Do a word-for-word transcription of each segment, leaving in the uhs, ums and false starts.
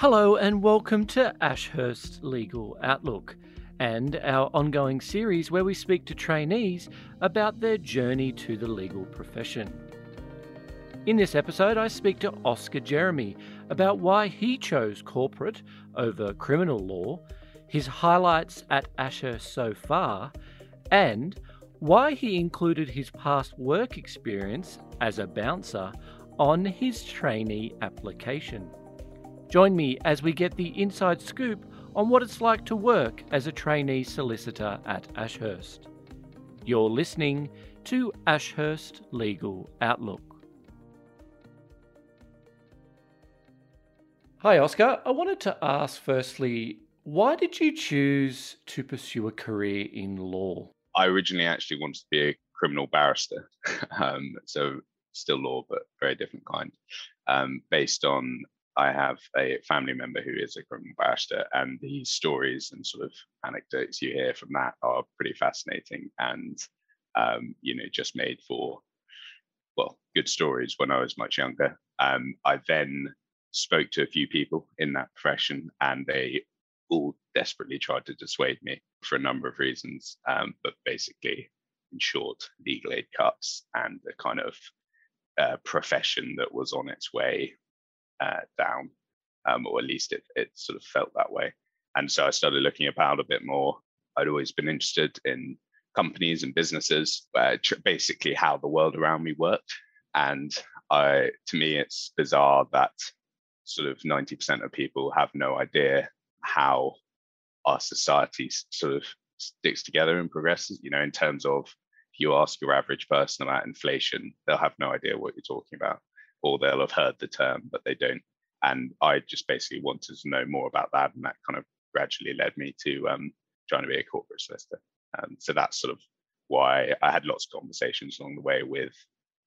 Hello and welcome to Ashurst Legal Outlook and our ongoing series where we speak to trainees about their journey to the legal profession. In this episode, I speak to Oscar Jeremy about why he chose corporate over criminal law, his highlights at Ashurst so far, and why he included his past work experience as a bouncer on his trainee application. Join me as we get the inside scoop on what it's like to work as a trainee solicitor at Ashurst. You're listening to Ashurst Legal Outlook. Hi, Oscar. I wanted to ask firstly, why did you choose to pursue a career in law? I originally actually wanted to be a criminal barrister. um, so still law, but very different kind, um, based on I have a family member who is a criminal barrister, and the stories and sort of anecdotes you hear from that are pretty fascinating and, um, you know, just made for, well, good stories when I was much younger. Um, I then spoke to a few people in that profession, and they all desperately tried to dissuade me for a number of reasons, um, but basically, in short, legal aid cuts and the kind of uh, profession that was on its way Uh, down, um, or at least it, it sort of felt that way. And so I started looking about a bit more. I'd always been interested in companies and businesses, uh, tr- basically how the world around me worked. And I, to me, it's bizarre that sort of ninety percent of people have no idea how our society sort of sticks together and progresses, you know, in terms of if you ask your average person about inflation, they'll have no idea what you're talking about, or they'll have heard the term, but they don't. And I just basically wanted to know more about that, and that kind of gradually led me to um, trying to be a corporate solicitor. Um, so that's sort of why I had lots of conversations along the way with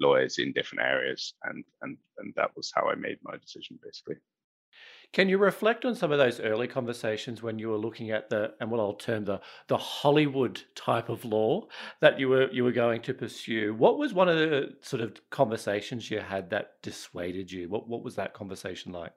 lawyers in different areas, and and and that was how I made my decision, basically. Can you reflect on some of those early conversations when you were looking at the, and what I'll term the the Hollywood type of law that you were you were going to pursue? What was one of the sort of conversations you had that dissuaded you? What what was that conversation like?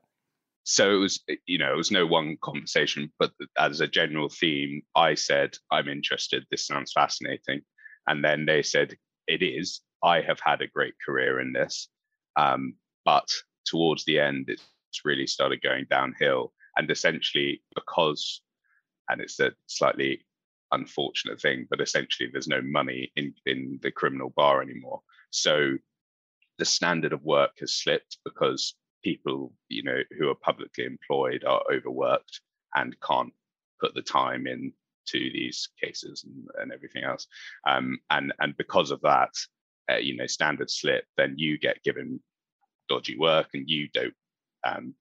So it was, you know, it was no one conversation, but as a general theme, I said, I'm interested, this sounds fascinating. And then they said, it is, I have had a great career in this. Um, but towards the end, it's really started going downhill, and essentially because, and it's a slightly unfortunate thing, but essentially there's no money in, in the criminal bar anymore. So the standard of work has slipped because people, you know, who are publicly employed are overworked and can't put the time in to these cases and, and everything else. Um, and, and because of that, uh, you know, standards slip, then you get given dodgy work and you don't Um,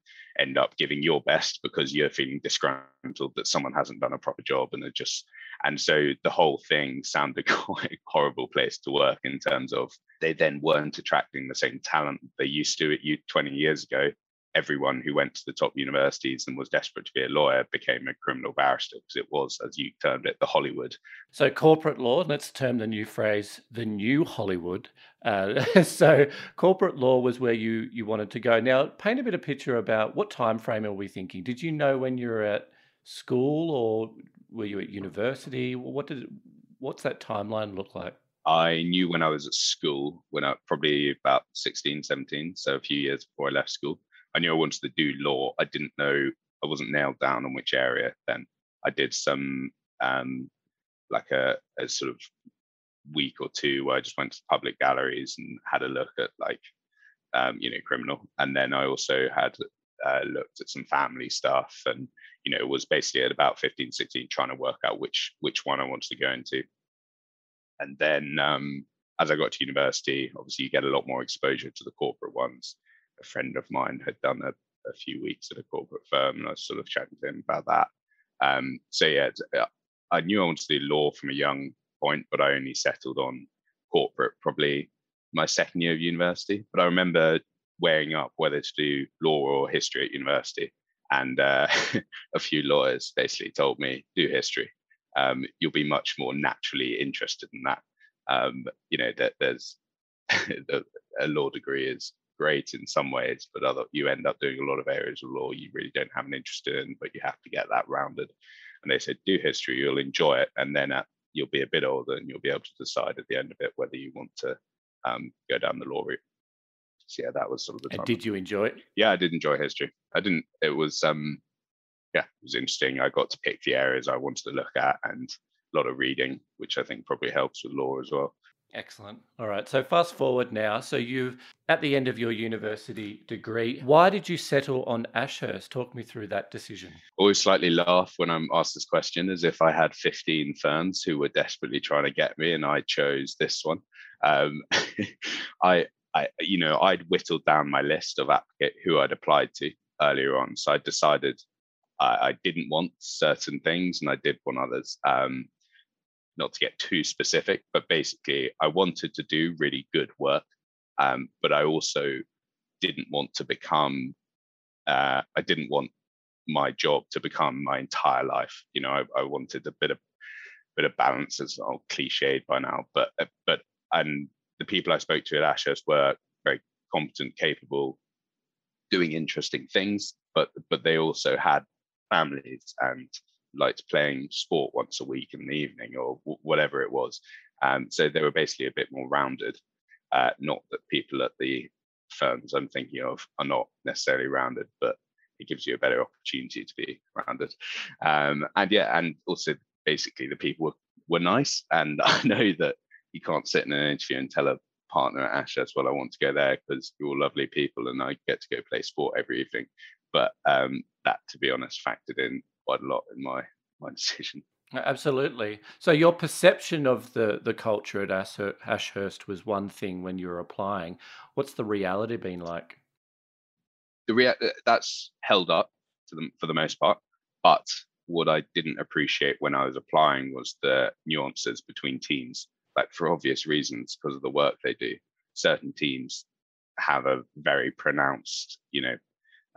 end up giving your best because you're feeling disgruntled that someone hasn't done a proper job, and they're just, and so the whole thing sounded quite a horrible place to work in terms of they then weren't attracting the same talent they used to. At you twenty years ago, everyone who went to the top universities and was desperate to be a lawyer became a criminal barrister because it was, as you termed it, the Hollywood. So corporate law, let's term the new phrase, the new Hollywood. Uh, so corporate law was where you you wanted to go. Now, paint a bit of picture about what time frame are we thinking? Did you know when you were at school, or were you at university? What did what's that timeline look like? I knew when I was at school, when I probably about sixteen, seventeen, so a few years before I left school. I knew I wanted to do law. I didn't know, I wasn't nailed down on which area then. I did some, um, like a, a sort of week or two where I just went to public galleries and had a look at like, um, you know, criminal. And then I also had uh, looked at some family stuff, and, you know, was basically at about fifteen, sixteen trying to work out which, which one I wanted to go into. And then um, as I got to university, obviously you get a lot more exposure to the corporate ones. A friend of mine had done a, a few weeks at a corporate firm, and I was sort of chatting to him about that. Um, so yeah, I knew I wanted to do law from a young point, but I only settled on corporate probably my second year of university. But I remember weighing up whether to do law or history at university, and uh, a few lawyers basically told me, do history. Um, you'll be much more naturally interested in that. Um, you know, that there's a law degree is great in some ways, but other, you end up doing a lot of areas of law you really don't have an interest in, but you have to get that rounded. And they said, do history, you'll enjoy it. And then at, you'll be a bit older and you'll be able to decide at the end of it whether you want to um, go down the law route. So yeah, that was sort of the time. And did you enjoy it? Yeah, I did enjoy history. I didn't, it was, um, yeah, it was interesting. I got to pick the areas I wanted to look at and a lot of reading, which I think probably helps with law as well. Excellent. All right. So fast forward now. So you've, at the end of your university degree, why did you settle on Ashurst? Talk me through that decision. Always slightly laugh when I'm asked this question, as if I had fifteen firms who were desperately trying to get me and I chose this one. Um, I, I, you know, I'd whittled down my list of applicant who I'd applied to earlier on. So I decided I, I didn't want certain things and I did want others. Um, Not to get too specific, but basically I wanted to do really good work, um, but I also didn't want to become, uh, I didn't want my job to become my entire life. You know, I, I wanted a bit of bit of balance. It's all cliched by now, but but and the people I spoke to at Ashurst were very competent, capable, doing interesting things, but but they also had families and liked playing sport once a week in the evening or w- whatever it was. Um, so they were basically a bit more rounded. Uh, not that people at the firms I'm thinking of are not necessarily rounded, but it gives you a better opportunity to be rounded. Um, and yeah, and also basically the people were, were nice. And I know that you can't sit in an interview and tell a partner at Ashurst, well, I want to go there because you're all lovely people and I get to go play sport every evening. But um, that, to be honest, factored in quite a lot in my my decision. Absolutely. So your perception of the the culture at Ashurst was one thing when you were applying. What's the reality been like? The rea- that's held up to them for the most part. But what I didn't appreciate when I was applying was the nuances between teams. Like, for obvious reasons, because of the work they do, certain teams have a very pronounced, you know,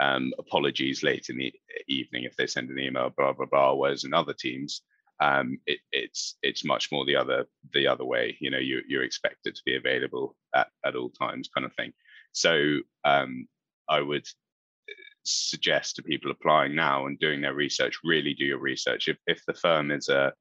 Um, apologies late in the evening if they send an email, blah blah blah. Whereas in other teams, um, it, it's it's much more the other the other way. You know, you you're expected to be available at, at all times, kind of thing. So um, I would suggest to people applying now and doing their research, really do your research. If if the firm is a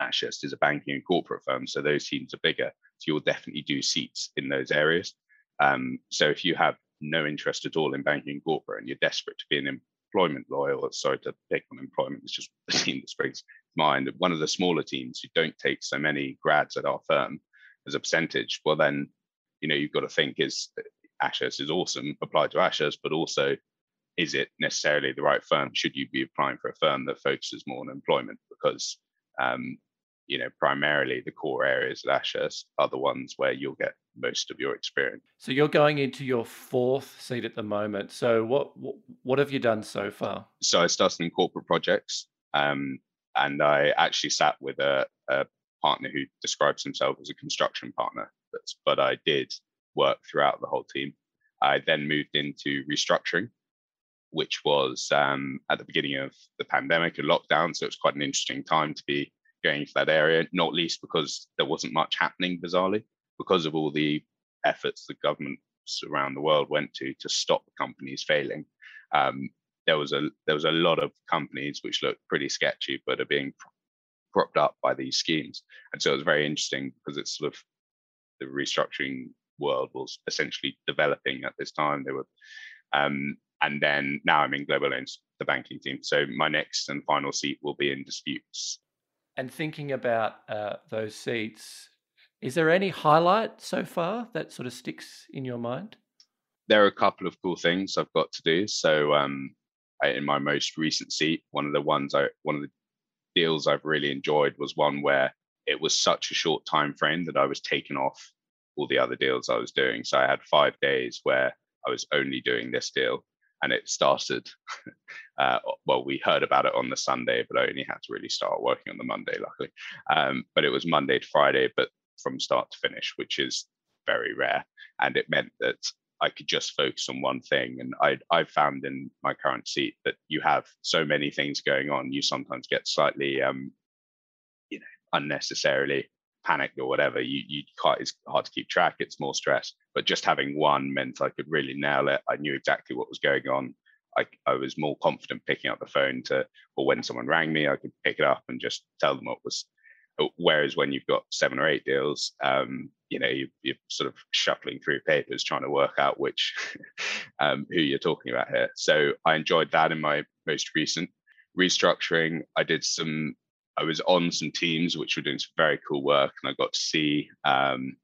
Ashurst is a banking and corporate firm, so those teams are bigger, so you'll definitely do seats in those areas. Um, so if you have no interest at all in banking and corporate and you're desperate to be an employment lawyer, or sorry to pick on employment, it's just the team that springs to mind, one of the smaller teams who don't take so many grads at our firm as a percentage, well then, you know, you've got to think, is Ashurst is awesome, apply to Ashurst, but also is it necessarily the right firm? Should you be applying for a firm that focuses more on employment? Because um you know, primarily the core areas at Ashurst are the ones where you'll get most of your experience. So you're going into your fourth seat at the moment. So what what have you done so far? So I started in corporate projects, um, and I actually sat with a, a partner who describes himself as a construction partner, but, but I did work throughout the whole team. I then moved into restructuring, which was um, at the beginning of the pandemic and lockdown. So it was quite an interesting time to be going to that area, not least because there wasn't much happening, bizarrely, because of all the efforts the governments around the world went to to stop companies failing. Um, there was a there was a lot of companies which looked pretty sketchy, but are being propped up by these schemes. And so it was very interesting because it's sort of the restructuring world was essentially developing at this time. They were, um, and then now I'm in global loans, the banking team. So my next and final seat will be in disputes. And thinking about uh, those seats, is there any highlight so far that sort of sticks in your mind? There are a couple of cool things I've got to do. So um, I, in my most recent seat, one of the ones I, one of the deals I've really enjoyed was one where it was such a short time frame that I was taken off all the other deals I was doing. So I had five days where I was only doing this deal. And it started, uh, well, we heard about it on the Sunday, but I only had to really start working on the Monday, luckily. Um, but it was Monday to Friday, but from start to finish, which is very rare. And it meant that I could just focus on one thing. And I, I found in my current seat that you have so many things going on, you sometimes get slightly, um, you know, unnecessarily panicked or whatever, you you can't, it's hard to keep track, it's more stress. But just having one meant I could really nail it. I knew exactly what was going on. I, I was more confident picking up the phone to, or when someone rang me, I could pick it up and just tell them what was, whereas when you've got seven or eight deals, um, you know, you, you're sort of shuffling through papers, trying to work out which, um, who you're talking about here. So I enjoyed that in my most recent restructuring. I did some, I was on some teams which were doing some very cool work, and I got to see um,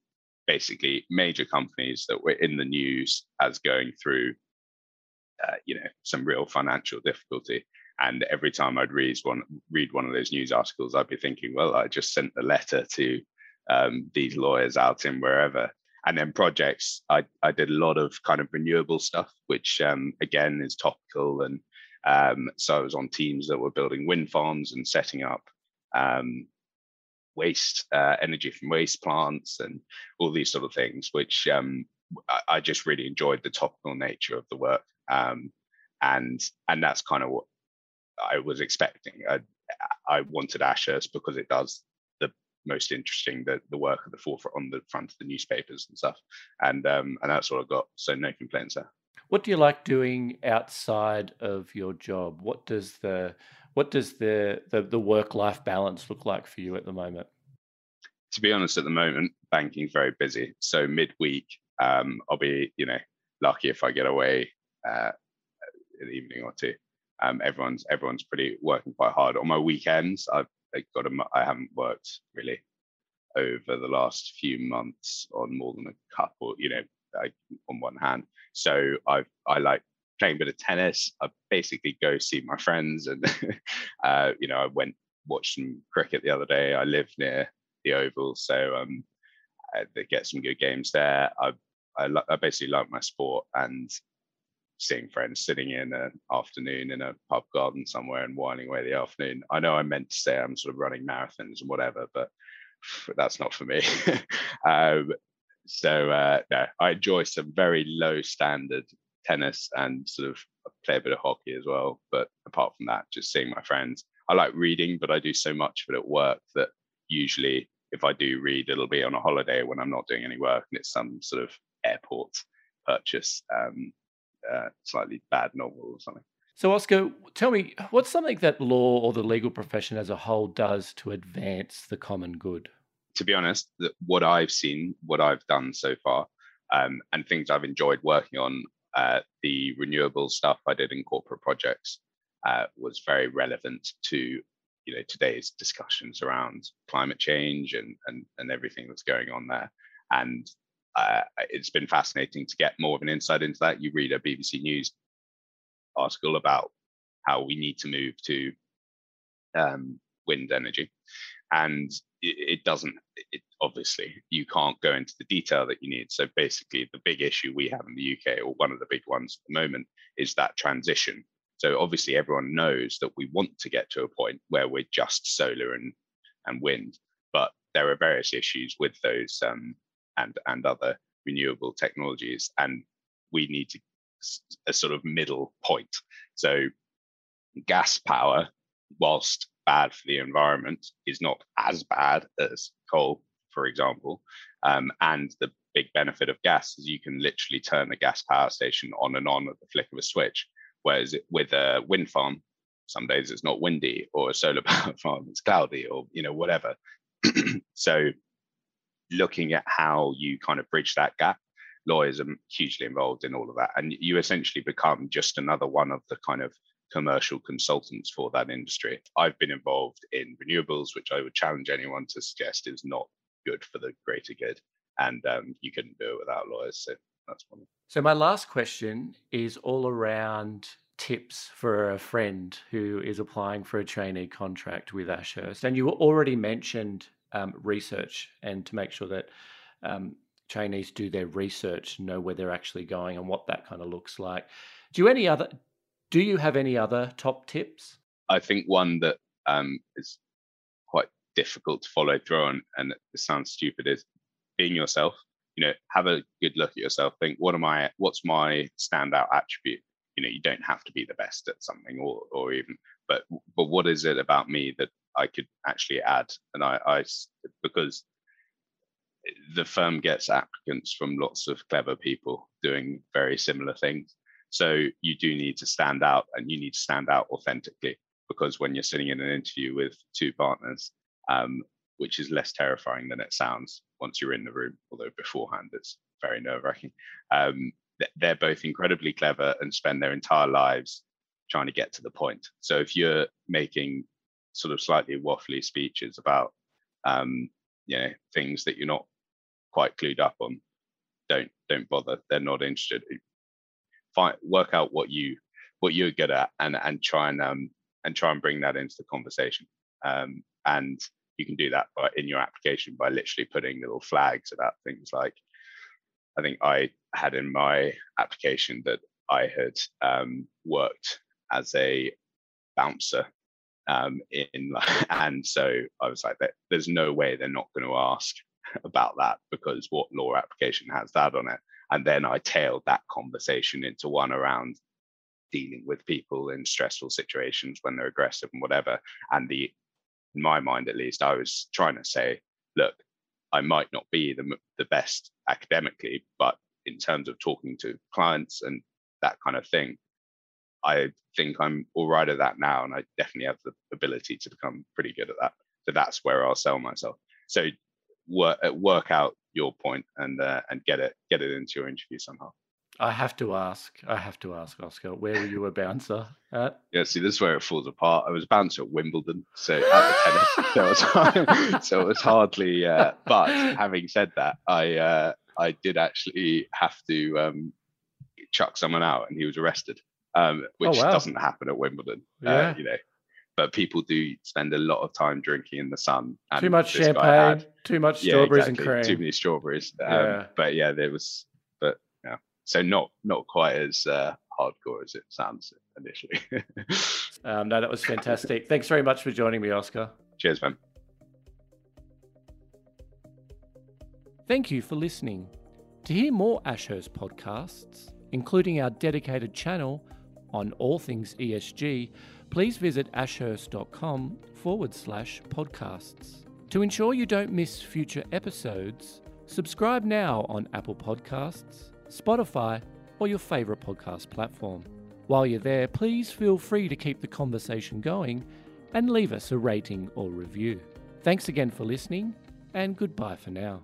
basically major companies that were in the news as going through Uh, you know, some real financial difficulty. And every time I'd read one, read one of those news articles, I'd be thinking, well, I just sent the letter to um, these lawyers out in wherever. And then projects, I, I did a lot of kind of renewable stuff, which um, again is topical. And um, so I was on teams that were building wind farms and setting up um, waste, uh, energy from waste plants and all these sort of things, which um, I, I just really enjoyed the topical nature of the work. Um, and and that's kind of what I was expecting. I, I wanted Ashurst because it does the most interesting, the, the work at the forefront, on the front of the newspapers and stuff. And um, and that's what I got. So no complaints there. What do you like doing outside of your job? What does the what does the the, the work-life balance look like for you at the moment? To be honest, at the moment, banking's very busy. So midweek, um, I'll be you know lucky if I get away Uh, an evening or two. Um, everyone's everyone's pretty working quite hard. On my weekends, I've got a, I haven't worked really over the last few months on more than a couple, you know, like on one hand. So I I like playing a bit of tennis. I basically go see my friends, and uh, you know, I went watched some cricket the other day. I live near the Oval, so um, I, they get some good games there. I I, I basically like my sport, and seeing friends, sitting in an afternoon in a pub garden somewhere and whining away the afternoon. I know I meant to say I'm sort of running marathons and whatever, but that's not for me. um, so uh, no, I enjoy some very low standard tennis and sort of play a bit of hockey as well. But apart from that, just seeing my friends. I like reading, but I do so much of it at work that usually if I do read, it'll be on a holiday when I'm not doing any work and it's some sort of airport purchase. Um, Uh, slightly bad novel or something. So Oscar, tell me, what's something that law or the legal profession as a whole does to advance the common good? To be honest, what I've seen, what I've done so far, um, and things I've enjoyed working on, uh, the renewable stuff I did in corporate projects uh, was very relevant to you know today's discussions around climate change and and, and everything that's going on there. And Uh, it's been fascinating to get more of an insight into that. You read a B B C News article about how we need to move to um, wind energy, and it, it doesn't. It, obviously, you can't go into the detail that you need. So basically, the big issue we have in the U K, or one of the big ones at the moment, is that transition. So obviously, everyone knows that we want to get to a point where we're just solar and and wind, but there are various issues with those. Um, and and other renewable technologies, and we need to a sort of middle point. So gas power, whilst bad for the environment, is not as bad as coal, for example, um, and the big benefit of gas is you can literally turn a gas power station on and on at the flick of a switch, whereas with a wind farm, some days it's not windy, or a solar power farm, it's cloudy, or you know whatever. So looking at how you kind of bridge that gap, lawyers are hugely involved in all of that, and you essentially become just another one of the kind of commercial consultants for that industry. I've been involved in renewables, which I would challenge anyone to suggest is not good for the greater good, and um, you couldn't do it without lawyers. So that's one. So my last question is all around tips for a friend who is applying for a trainee contract with Ashurst, and you already mentioned Um, research, and to make sure that um, trainees do their research, know where they're actually going and what that kind of looks like. Do you any other? Do you have any other top tips? I think one that um, is quite difficult to follow through on, and it sounds stupid, is being yourself. You know, have a good look at yourself. Think, what am I? What's my standout attribute? You know, you don't have to be the best at something, or or even, but but what is it about me that I could actually add? And I, I because the firm gets applicants from lots of clever people doing very similar things. So you do need to stand out, and you need to stand out authentically, because when you're sitting in an interview with two partners, um, which is less terrifying than it sounds once you're in the room, although beforehand it's very nerve-wracking. Um, they're both incredibly clever and spend their entire lives trying to get to the point. So if you're making sort of slightly waffly speeches about um, you know, things that you're not quite clued up on, don't don't bother. They're not interested. Find, work out what you what you're good at, and and try and um and try and bring that into the conversation. Um, and you can do that by, in your application, by literally putting little flags about things like, I think I had in my application that I had um, worked as a bouncer um, in, and so I was like, there's no way they're not going to ask about that, because what law application has that on it? And then I tailed that conversation into one around dealing with people in stressful situations when they're aggressive and whatever. And the, in my mind, at least, I was trying to say, look, I might not be the, the best academically, but in terms of talking to clients and that kind of thing, I think I'm all right at that now. And I definitely have the ability to become pretty good at that. So that's where I'll sell myself. So work, work out your point and uh, and get it get it into your interview somehow. I have to ask, I have to ask, Oscar, where were you a bouncer at? Yeah, see, this is where it falls apart. I was a bouncer at Wimbledon, so at the tennis, there was, so it was hardly, uh, but having said that, I uh, I did actually have to um, chuck someone out, and he was arrested, um, which oh, wow. doesn't happen at Wimbledon, yeah. uh, you know. But people do spend a lot of time drinking in the sun. And too much champagne, had, too much strawberries yeah, exactly, and cream. Too many strawberries. Um, yeah. But yeah, there was, but yeah. So not not quite as uh, hardcore as it sounds initially. um, no, that was fantastic. Thanks very much for joining me, Oscar. Cheers, man. Thank you for listening. To hear more Ashurst podcasts, including our dedicated channel on all things E S G, please visit ashurst.com forward slash podcasts. To ensure you don't miss future episodes, subscribe now on Apple Podcasts, Spotify, or your favourite podcast platform. While you're there, please feel free to keep the conversation going and leave us a rating or review. Thanks again for listening, and goodbye for now.